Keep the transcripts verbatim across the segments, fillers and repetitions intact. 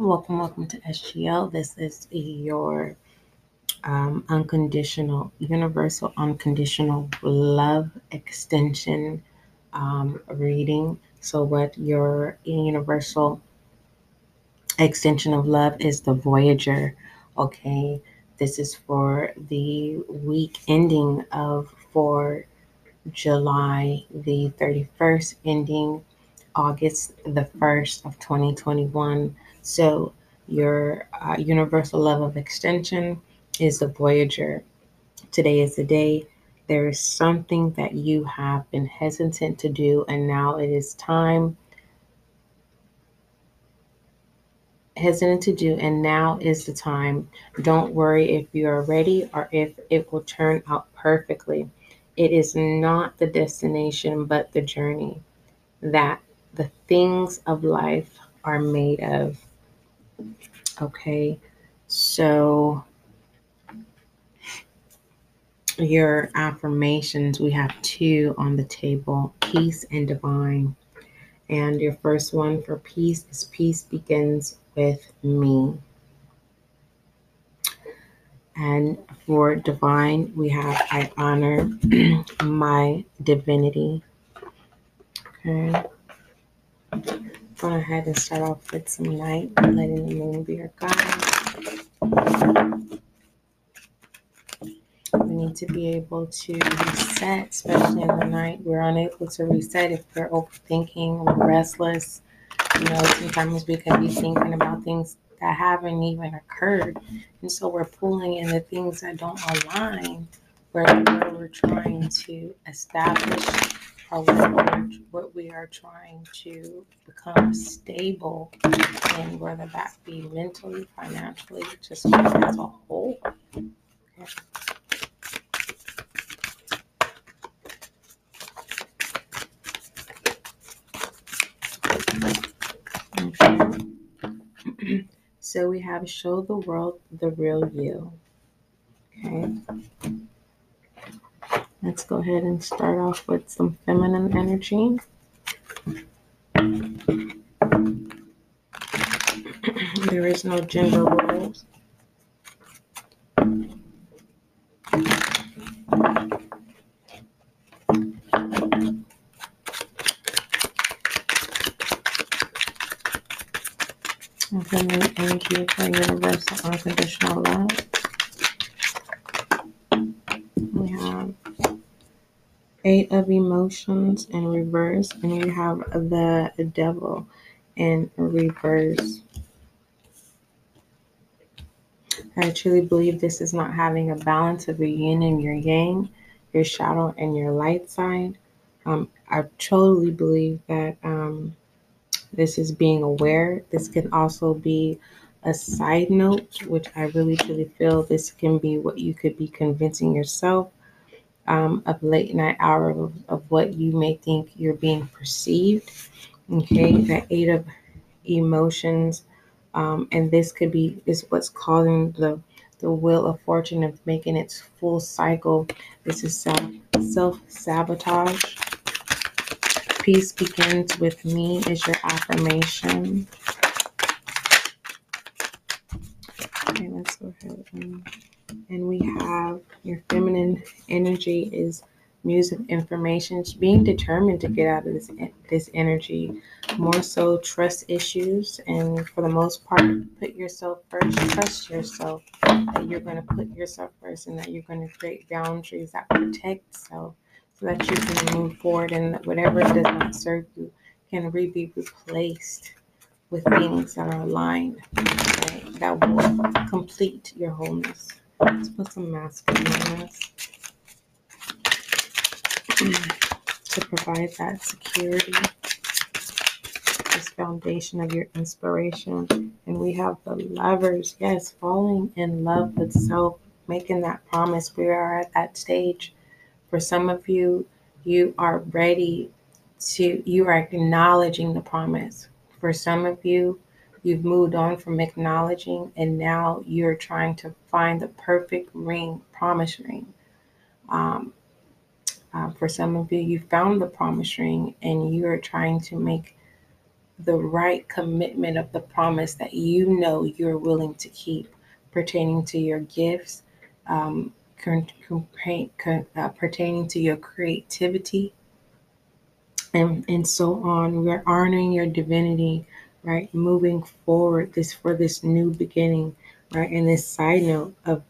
Welcome, welcome to S G L. This is your um, unconditional, universal, unconditional love extension um, reading. So what your universal extension of love is the Voyager, okay? This is for the week ending of for July the thirty-first, ending August the first of twenty twenty-one. So your uh, universal love of extension is the Voyager. Today is the day. There is something that you have been hesitant to do, and now it is time. Hesitant to do, and now is the time. Don't worry if you are ready or if it will turn out perfectly. It is not the destination, but the journey that the things of life are made of. Okay, so your affirmations, we have two on the table, peace and divine. And your first one for peace is peace begins with me. And for divine, we have I honor my divinity. Okay. Go ahead and start off with some light, letting the moon be your guide. We need to be able to reset, especially in the night. We're unable to reset if we're overthinking, we're restless. You know, sometimes we could be thinking about things that haven't even occurred. And so we're pulling in the things that don't align where we're trying to establish or what we are trying to become stable in, whether that be mentally, financially, just as a whole. Okay. Okay. So we have show the world the real you. Okay. Let's go ahead and start off with some feminine energy. There is no gender roles. And feminine energy for universal unconditional love. Eight of emotions in reverse, and you have the devil in reverse. I truly believe this is not having a balance of your yin and your yang, your shadow and your light side. Um, I totally believe that um, this is being aware. This can also be a side note, which I really, really feel this can be what you could be convincing yourself Um, of late night hour of, of what you may think you're being perceived. Okay, that eight of emotions, um, and this could be is what's causing the the wheel of fortune of making its full cycle. This is self self sabotage. Peace begins with me is your affirmation. Okay, let's go ahead and. And we have your feminine energy is muse of information, being determined to get out of this this energy. More so trust issues, and for the most part, put yourself first. Trust yourself that you're going to put yourself first, and that you're going to create boundaries that protect self, so that you can move forward, and that whatever does not serve you can re- be replaced with things that are aligned, okay, that will complete your wholeness. Let's put some masculine on us to provide that security, this foundation of your inspiration. And we have the lovers, yes, falling in love with self, making that promise. We are at that stage. For some of you, you are ready to, you are acknowledging the promise. For some of you, you've moved on from acknowledging, and now you're trying to find the perfect ring, promise ring. Um, uh, for some of you, you found the promise ring, and you're trying to make the right commitment of the promise that you know you're willing to keep pertaining to your gifts, um, con- con- con- uh, pertaining to your creativity, and, and so on. We're honoring your divinity, right? Moving forward this for this new beginning, right? And this side note of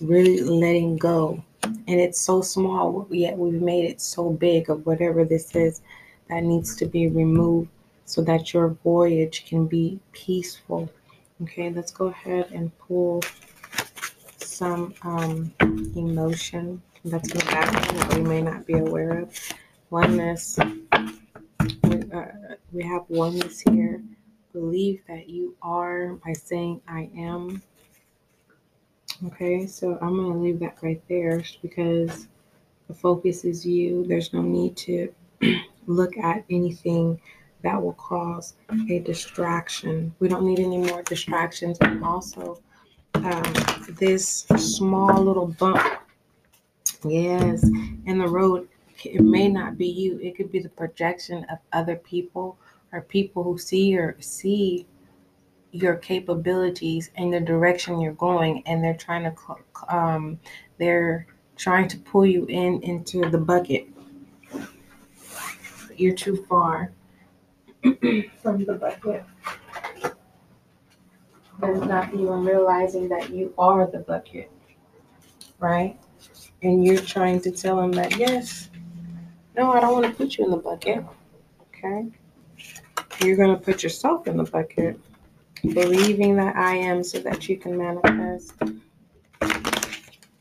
really letting go. And it's so small, yet we've made it so big of whatever this is that needs to be removed so that your voyage can be peaceful. Okay, let's go ahead and pull some um, emotion that's going to happen that we may not be aware of. Oneness. We, uh, we have oneness here. Believe that you are by saying I am. Okay, so I'm going to leave that right there because the focus is you. There's no need to look at anything that will cause a distraction. We don't need any more distractions. And also, um, this small little bump, yes, in the road, it may not be you. It could be the projection of other people or people who see or see your capabilities and the direction you're going, and they're trying to um they're trying to pull you in into the bucket. You're too far from the bucket. They're not even realizing that you are the bucket, right? And you're trying to tell them that, yes, no, I don't want to put you in the bucket. Okay, you're going to put yourself in the bucket. Believing that I am so that you can manifest.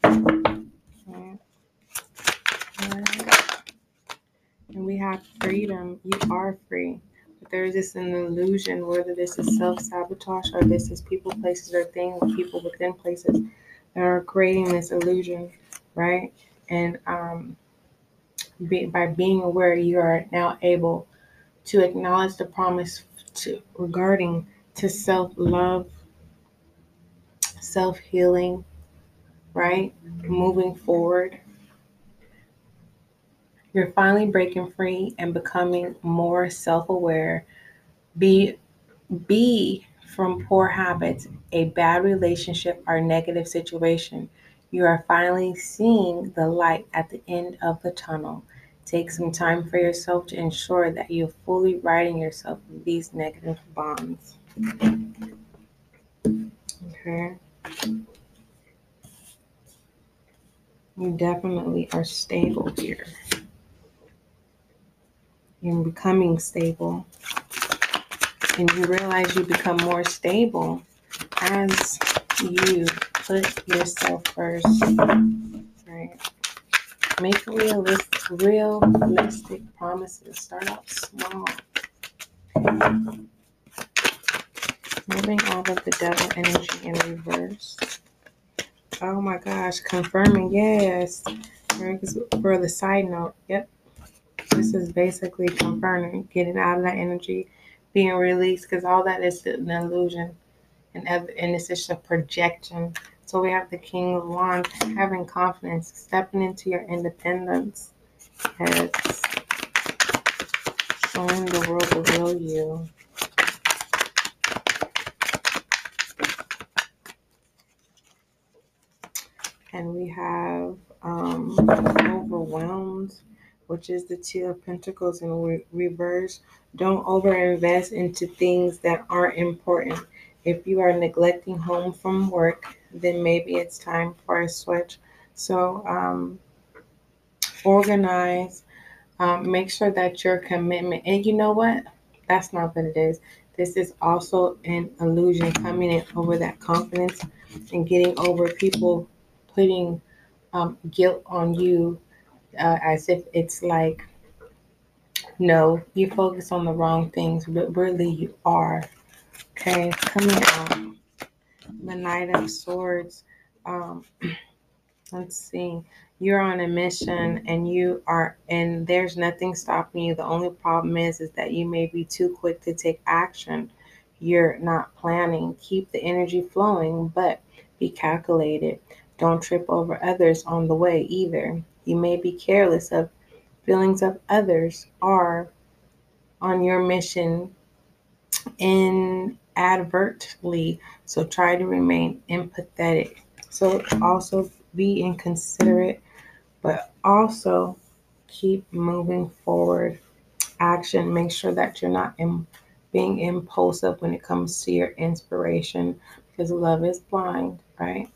Okay. And we have freedom. You are free. But there is this an illusion, whether this is self-sabotage or this is people, places, or things, people within places that are creating this illusion, right? And um, be, by being aware, you are now able to acknowledge the promise to regarding to self-love, self-healing, right? Moving forward. You're finally breaking free and becoming more self-aware. Be, be from poor habits, a bad relationship, or negative situation. You are finally seeing the light at the end of the tunnel. Take some time for yourself to ensure that you're fully ridding yourself of these negative bonds. Okay. You definitely are stable here. You're becoming stable. And you realize you become more stable as you put yourself first. Right? Make realistic, realistic promises. Start out small. Okay. Moving all of the devil energy in reverse. Oh my gosh, confirming, yes. For the side note, yep. This is basically confirming, getting out of that energy, being released, because all that is an illusion, and, and it's just a projection. So we have the King of Wands, having confidence, stepping into your independence, it's showing the world the real you. And we have um, overwhelmed, which is the Two of Pentacles in re- reverse. Don't overinvest into things that aren't important. If you are neglecting home from work, then maybe it's time for a switch. So um, organize, um, make sure that your commitment, and you know what? That's not what it is. This is also an illusion, coming in over that confidence and getting over people putting um, guilt on you uh, as if it's like, no, you focus on the wrong things, but really you are. Okay, coming out, the Knight of Swords. Um, let's see, you're on a mission, and you are, and there's nothing stopping you. The only problem is, is that you may be too quick to take action. You're not planning. Keep the energy flowing, but be calculated. Don't trip over others on the way either. You may be careless of feelings of others are on your mission inadvertently. So try to remain empathetic. So also be inconsiderate, but also keep moving forward. Action. Make sure that you're not in, being impulsive when it comes to your inspiration, because love is blind, right?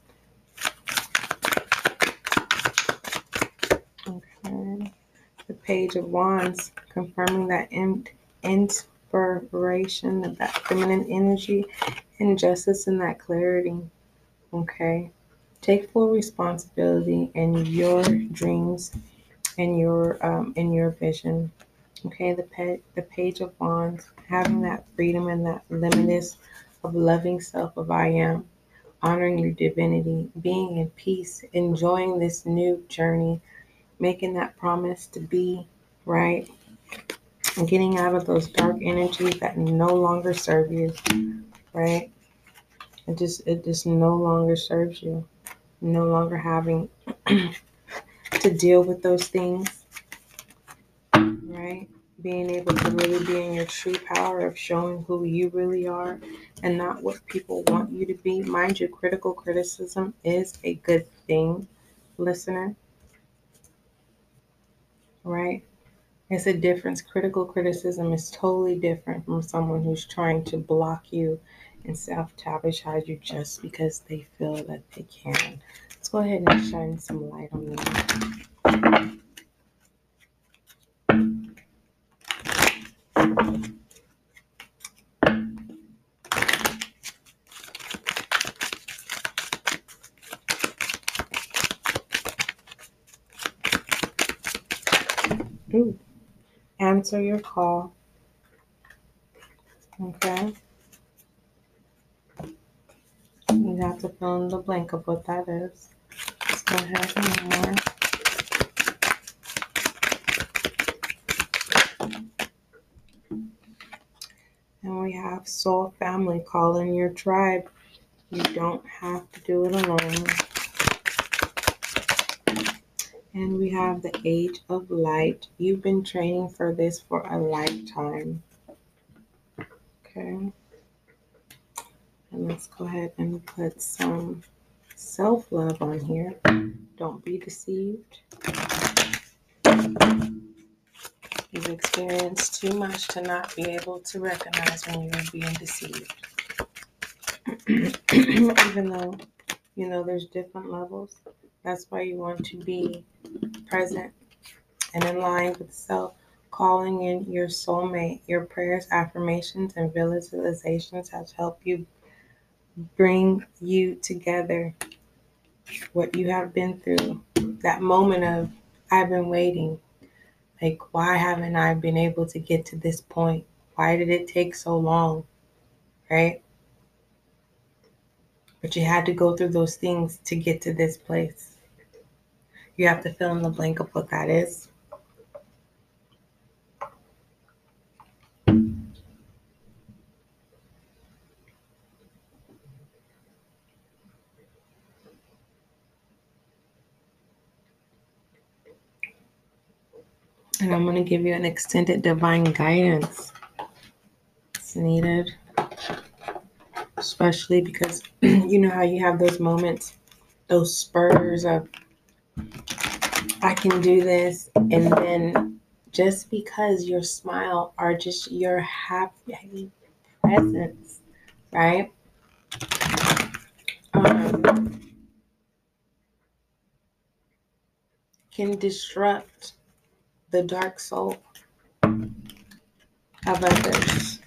Okay. The Page of Wands, confirming that in, inspiration, of that feminine energy and justice and that clarity. Okay. Take full responsibility in your dreams and your um in your vision. Okay, the pe- the Page of Wands, having that freedom and that limitless of loving self of I am, honoring your divinity, being in peace, enjoying this new journey, making that promise to be right, and getting out of those dark energies that no longer serve you, right? It just it just no longer serves you. No longer having to deal with those things, right? Being able to really be in your true power of showing who you really are and not what people want you to be. Mind you, critical criticism is a good thing, listener, right? It's a difference. Critical criticism is totally different from someone who's trying to block you and self-sabotage you just because they feel that they can. Let's go ahead and shine some light on them. Ooh. Answer your call. Okay. You have to fill in the blank of what that is. Let's go ahead and more. And we have Soul Family, calling your tribe. You don't have to do it alone. And we have the Age of Light. You've been training for this for a lifetime. Okay. And let's go ahead and put some self-love on here. Don't be deceived. You've experienced too much to not be able to recognize when you're being deceived. Even though, you know, there's different levels. That's why you want to be present and in line with self. Calling in your soulmate. Your prayers, affirmations, and visualizations have helped you bring you together. What you have been through, that moment of I've been waiting, like why haven't I been able to get to this point? Why did it take so long, right? But you had to go through those things to get to this place. You have to fill in the blank of what that is. And I'm going to give you an extended divine guidance. It's needed, especially because you know how you have those moments, those spurs of, I can do this. And then just because your smile or just your happy presence, right? Um, can disrupt the dark soul of others.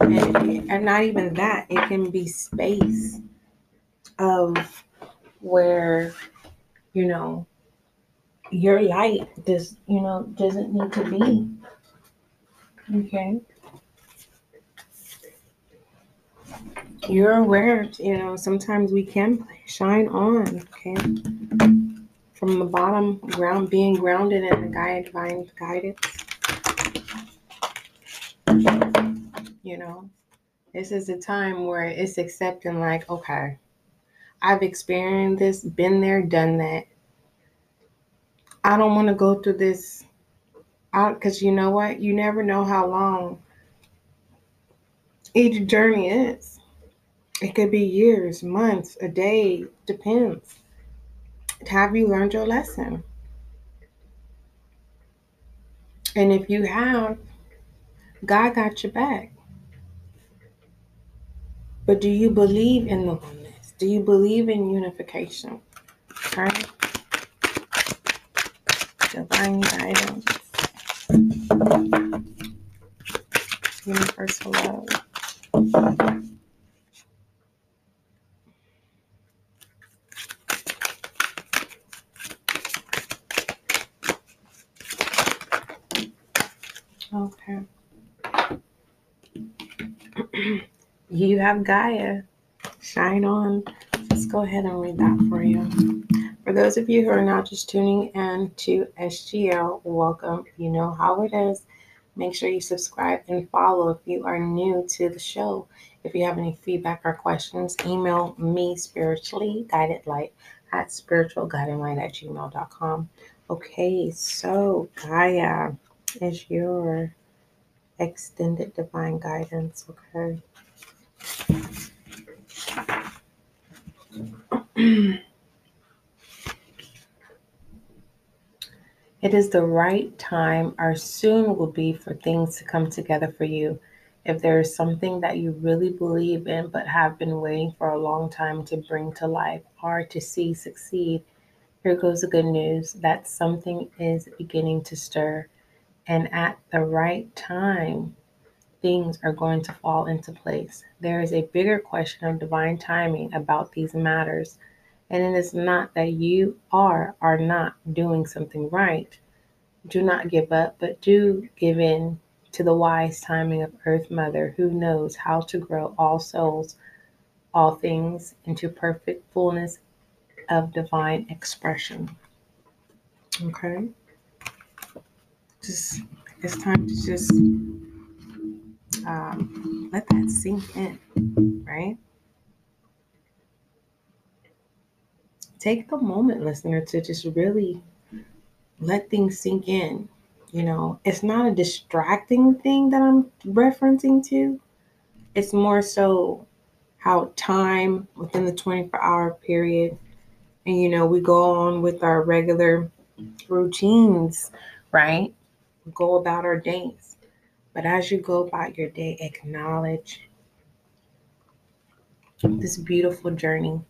And, and not even that, it can be space of where, you know, your light just, you know, doesn't need to be. Okay. You're aware, you know, sometimes we can shine on, okay? From the bottom, ground, being grounded in the Gaia divine guidance. You know, this is a time where it's accepting like, okay, I've experienced this, been there, done that. I don't want to go through this out because you know what? You never know how long each journey is. It could be years, months, a day, depends. Have you learned your lesson? And if you have, God got your back. But do you believe in the oneness? Do you believe in unification? Right? Divine guidance. Universal love. Okay. You have Gaia. Shine on. Let's go ahead and read that for you. For those of you who are now just tuning in to S G L, welcome. You know how it is. Make sure you subscribe and follow if you are new to the show. If you have any feedback or questions, email me spiritually guided light at spiritual guiding light at gmail dot com. Okay, so Gaia is your extended divine guidance, okay? It is the right time, or soon will be, for things to come together for you. If there is something that you really believe in but have been waiting for a long time to bring to life or to see succeed, here goes the good news that something is beginning to stir. And at the right time, things are going to fall into place. There is a bigger question of divine timing about these matters. And it is not that you are or are not doing something right. Do not give up, but do give in to the wise timing of Earth Mother, who knows how to grow all souls, all things, into perfect fullness of divine expression. Okay? Just, it's time to just um, let that sink in, right? Take the moment, listener, to just really let things sink in. You know, it's not a distracting thing that I'm referencing to. It's more so how time within the twenty-four hour period, and, you know, we go on with our regular routines, right? Go about our days. But as you go about your day, acknowledge this beautiful journey.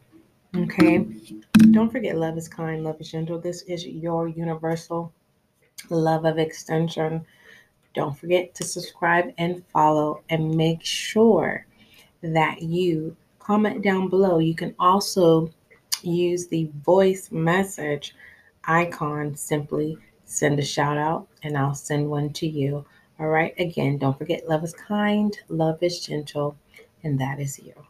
Okay? Don't forget, love is kind, love is gentle. This is your universal love of extension. Don't forget to subscribe and follow, and make sure that you comment down below. You can also use the voice message icon. Simply send a shout out and I'll send one to you. All right. Again, don't forget, love is kind, love is gentle, and that is you.